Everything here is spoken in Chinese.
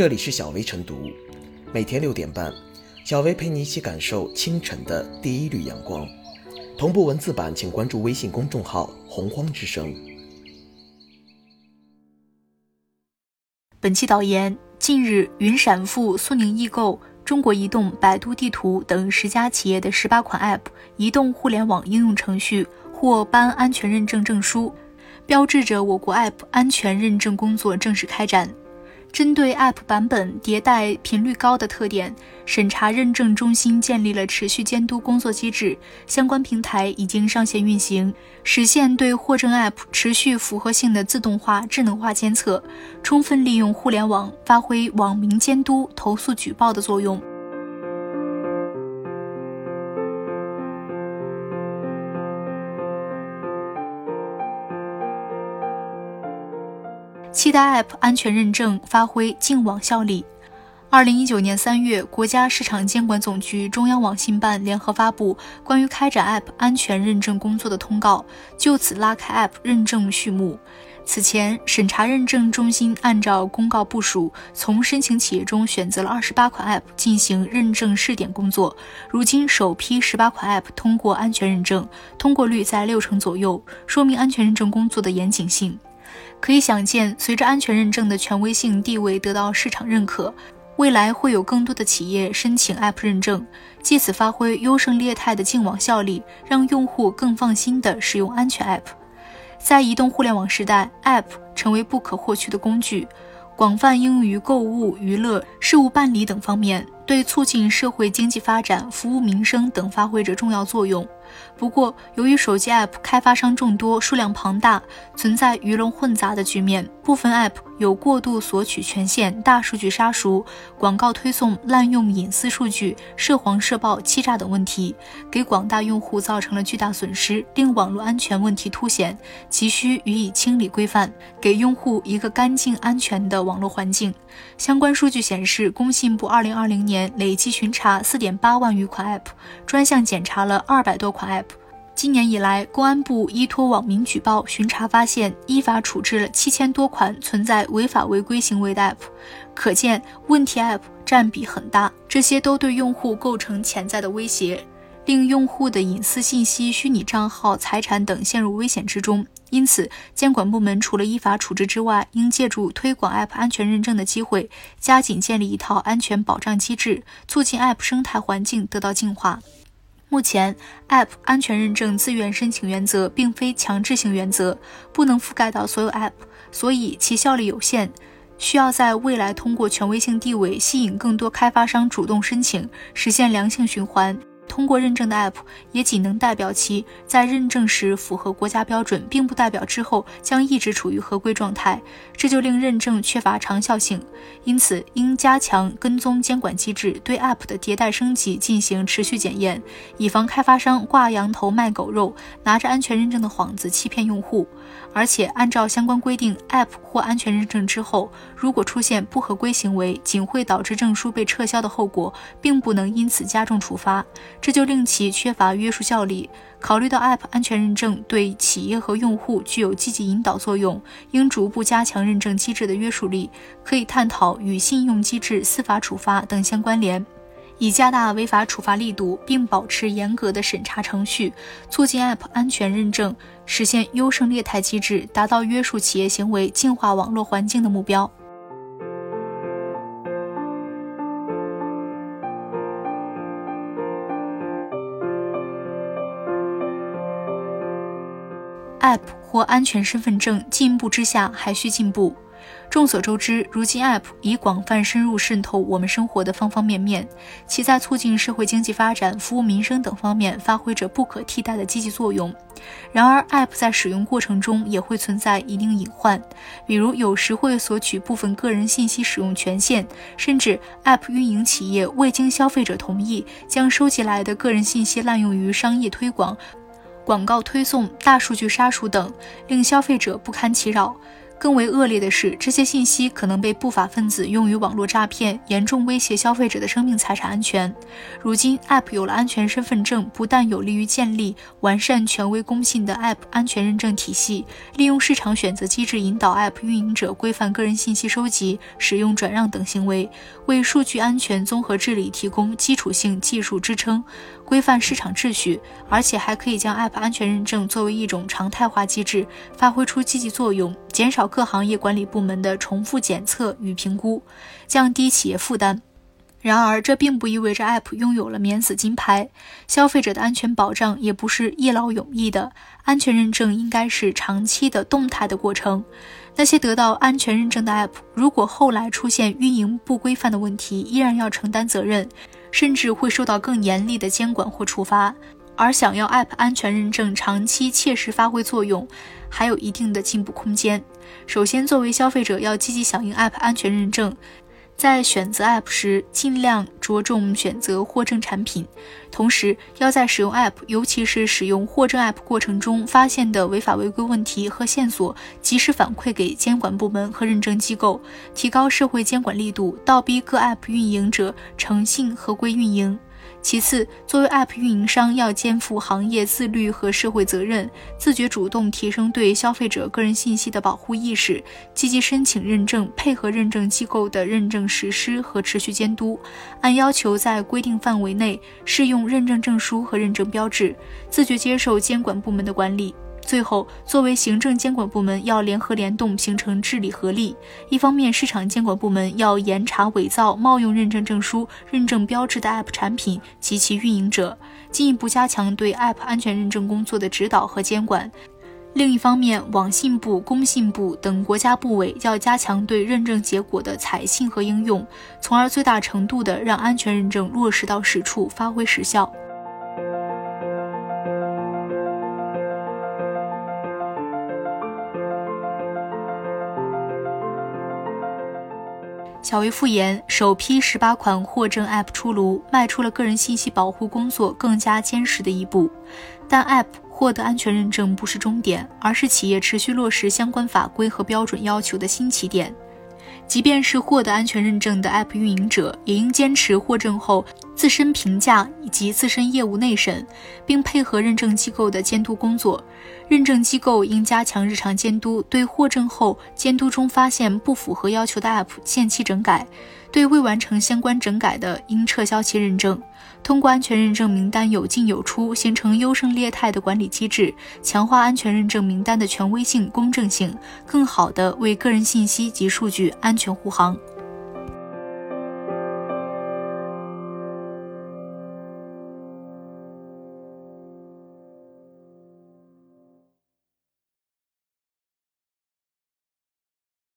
这里是小维晨读，每天6点半，小维陪你一起感受清晨的第一缕阳光。同步文字版请关注微信公众号洪荒之声。本期导言：近日云闪付、苏宁易购、中国移动、百度地图等10家企业的18款 APP 移动互联网应用程序获颁安全认证证书，标志着我国 APP 安全认证工作正式开展。针对 APP 版本迭代频率高的特点，审查认证中心建立了持续监督工作机制，相关平台已经上线运行，实现对获证 APP 持续符合性的自动化、智能化监测，充分利用互联网发挥网民监督、投诉举报的作用。期待 APP 安全认证发挥净网效力。2019年3月，国家市场监管总局、中央网信办联合发布关于开展 APP 安全认证工作的通告，就此拉开 APP 认证序幕。此前，审查认证中心按照公告部署，从申请企业中选择了28款 APP 进行认证试点工作。如今，首批18款 APP 通过安全认证，通过率在60%左右，说明安全认证工作的严谨性。可以想见，随着安全认证的权威性地位得到市场认可，未来会有更多的企业申请 APP 认证，借此发挥优胜劣汰的净网效力，让用户更放心地使用安全 APP。 在移动互联网时代， APP 成为不可或缺的工具，广泛应用于购物、娱乐、事务办理等方面，对促进社会经济发展、服务民生等发挥着重要作用。不过，由于手机 APP 开发商众多、数量庞大，存在鱼龙混杂的局面，部分 APP 有过度索取权限、大数据杀熟、广告推送、滥用隐私数据、涉黄涉暴、欺诈等问题，给广大用户造成了巨大损失，令网络安全问题凸显，急需予以清理规范，给用户一个干净安全的网络环境。相关数据显示，工信部2020年累计巡查4.8万余款 APP， 专项检查了200多款 APP。今年以来，公安部依托网民举报巡查发现，依法处置了7000多款存在违法违规行为的 APP， 可见问题 APP 占比很大，这些都对用户构成潜在的威胁，令用户的隐私信息、虚拟账号、财产等陷入危险之中。因此，监管部门除了依法处置之外，应借助推广 APP 安全认证的机会，加紧建立一套安全保障机制，促进 APP 生态环境得到净化。目前 APP 安全认证自愿申请原则并非强制性原则，不能覆盖到所有 APP， 所以其效力有限，需要在未来通过权威性地位吸引更多开发商主动申请，实现良性循环。通过认证的 APP 也仅能代表其在认证时符合国家标准，并不代表之后将一直处于合规状态，这就令认证缺乏长效性。因此，应加强跟踪监管机制，对 APP 的迭代升级进行持续检验，以防开发商挂羊头卖狗肉，拿着安全认证的幌子欺骗用户。而且，按照相关规定， APP 获安全认证之后，如果出现不合规行为，仅会导致证书被撤销的后果，并不能因此加重处罚，这就令其缺乏约束效力。考虑到 APP 安全认证对企业和用户具有积极引导作用，应逐步加强认证机制的约束力，可以探讨与信用机制、司法处罚等相关联，以加大违法处罚力度，并保持严格的审查程序，促进 APP 安全认证实现优胜劣汰机制，达到约束企业行为、净化网络环境的目标。APP 或安全身份证进步之下还需进步。众所周知，如今 APP 已广泛深入渗透我们生活的方方面面，其在促进社会经济发展、服务民生等方面发挥着不可替代的积极作用。然而， APP 在使用过程中也会存在一定隐患，比如有时会索取部分个人信息使用权限，甚至 APP 运营企业未经消费者同意，将收集来的个人信息滥用于商业推广、广告推送、大数据杀熟等，令消费者不堪其扰。更为恶劣的是，这些信息可能被不法分子用于网络诈骗，严重威胁消费者的生命财产安全。如今 APP 有了安全身份证，不但有利于建立完善权威公信的 APP 安全认证体系，利用市场选择机制引导 APP 运营者规范个人信息收集、使用、转让等行为，为数据安全综合治理提供基础性技术支撑，规范市场秩序，而且还可以将 APP 安全认证作为一种常态化机制，发挥出积极作用，减少各行业管理部门的重复检测与评估，降低企业负担。然而，这并不意味着 APP 拥有了免死金牌，消费者的安全保障也不是一劳永逸的。安全认证应该是长期的动态的过程。那些得到安全认证的 APP， 如果后来出现运营不规范的问题，依然要承担责任，甚至会受到更严厉的监管或处罚。而想要 APP 安全认证长期切实发挥作用，还有一定的进步空间。首先，作为消费者要积极响应 APP 安全认证，在选择 APP 时尽量着重选择获证产品，同时要在使用 APP， 尤其是使用获证 APP 过程中发现的违法违规问题和线索及时反馈给监管部门和认证机构，提高社会监管力度，倒逼各 APP 运营者诚信合规运营。其次，作为 APP 运营商，要肩负行业自律和社会责任，自觉主动提升对消费者个人信息的保护意识，积极申请认证，配合认证机构的认证实施和持续监督，按要求在规定范围内适用认证证书和认证标志，自觉接受监管部门的管理。最后，作为行政监管部门要联合联动，形成治理合力。一方面，市场监管部门要严查伪造、冒用认证证书、认证标志的 APP 产品及其运营者，进一步加强对 APP 安全认证工作的指导和监管。另一方面，网信部、工信部等国家部委要加强对认证结果的采信和应用，从而最大程度地让安全认证落实到实处，发挥实效。小微复言，首批18款获证 APP 出炉，迈出了个人信息保护工作更加坚实的一步。但 APP 获得安全认证不是终点，而是企业持续落实相关法规和标准要求的新起点。即便是获得安全认证的 APP 运营者，也应坚持获证后自身评价以及自身业务内审，并配合认证机构的监督工作。认证机构应加强日常监督，对获证后监督中发现不符合要求的 APP 限期整改，对未完成相关整改的，应撤销其认证。通过安全认证名单有进有出，形成优胜劣汰的管理机制，强化安全认证名单的权威性、公正性，更好地为个人信息及数据安全护航。